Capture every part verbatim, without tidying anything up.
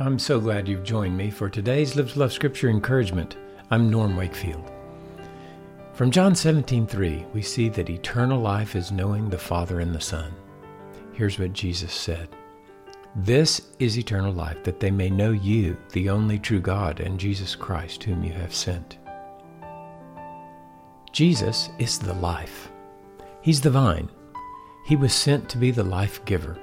I'm so glad you've joined me for today's Live to Love Scripture encouragement. I'm Norm Wakefield. From John seventeen three, we see that eternal life is knowing the Father and the Son. Here's what Jesus said. This is eternal life, that they may know you, the only true God, and Jesus Christ, whom you have sent. Jesus is the life. He's the vine. He was sent to be the life giver.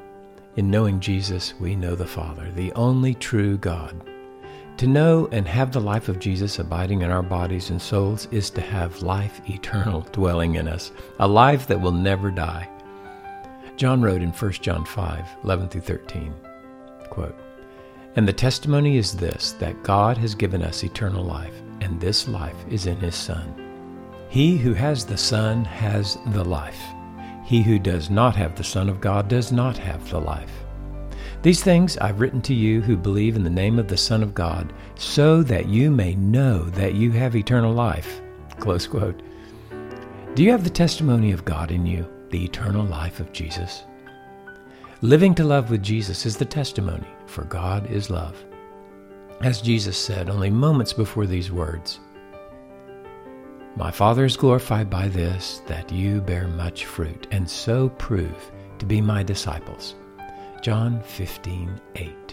In knowing Jesus, we know the Father, the only true God. To know and have the life of Jesus abiding in our bodies and souls is to have life eternal dwelling in us, a life that will never die. John wrote in First John five, eleven through thirteen, quote, "And the testimony is this, that God has given us eternal life, and this life is in his Son. He who has the Son has the life. He who does not have the Son of God does not have the life. These things I've written to you who believe in the name of the Son of God, so that you may know that you have eternal life." Close quote. Do you have the testimony of God in you, the eternal life of Jesus? Living to love with Jesus is the testimony, for God is love. As Jesus said only moments before these words, "My Father is glorified by this, that you bear much fruit, and so prove to be my disciples." John fifteen eight.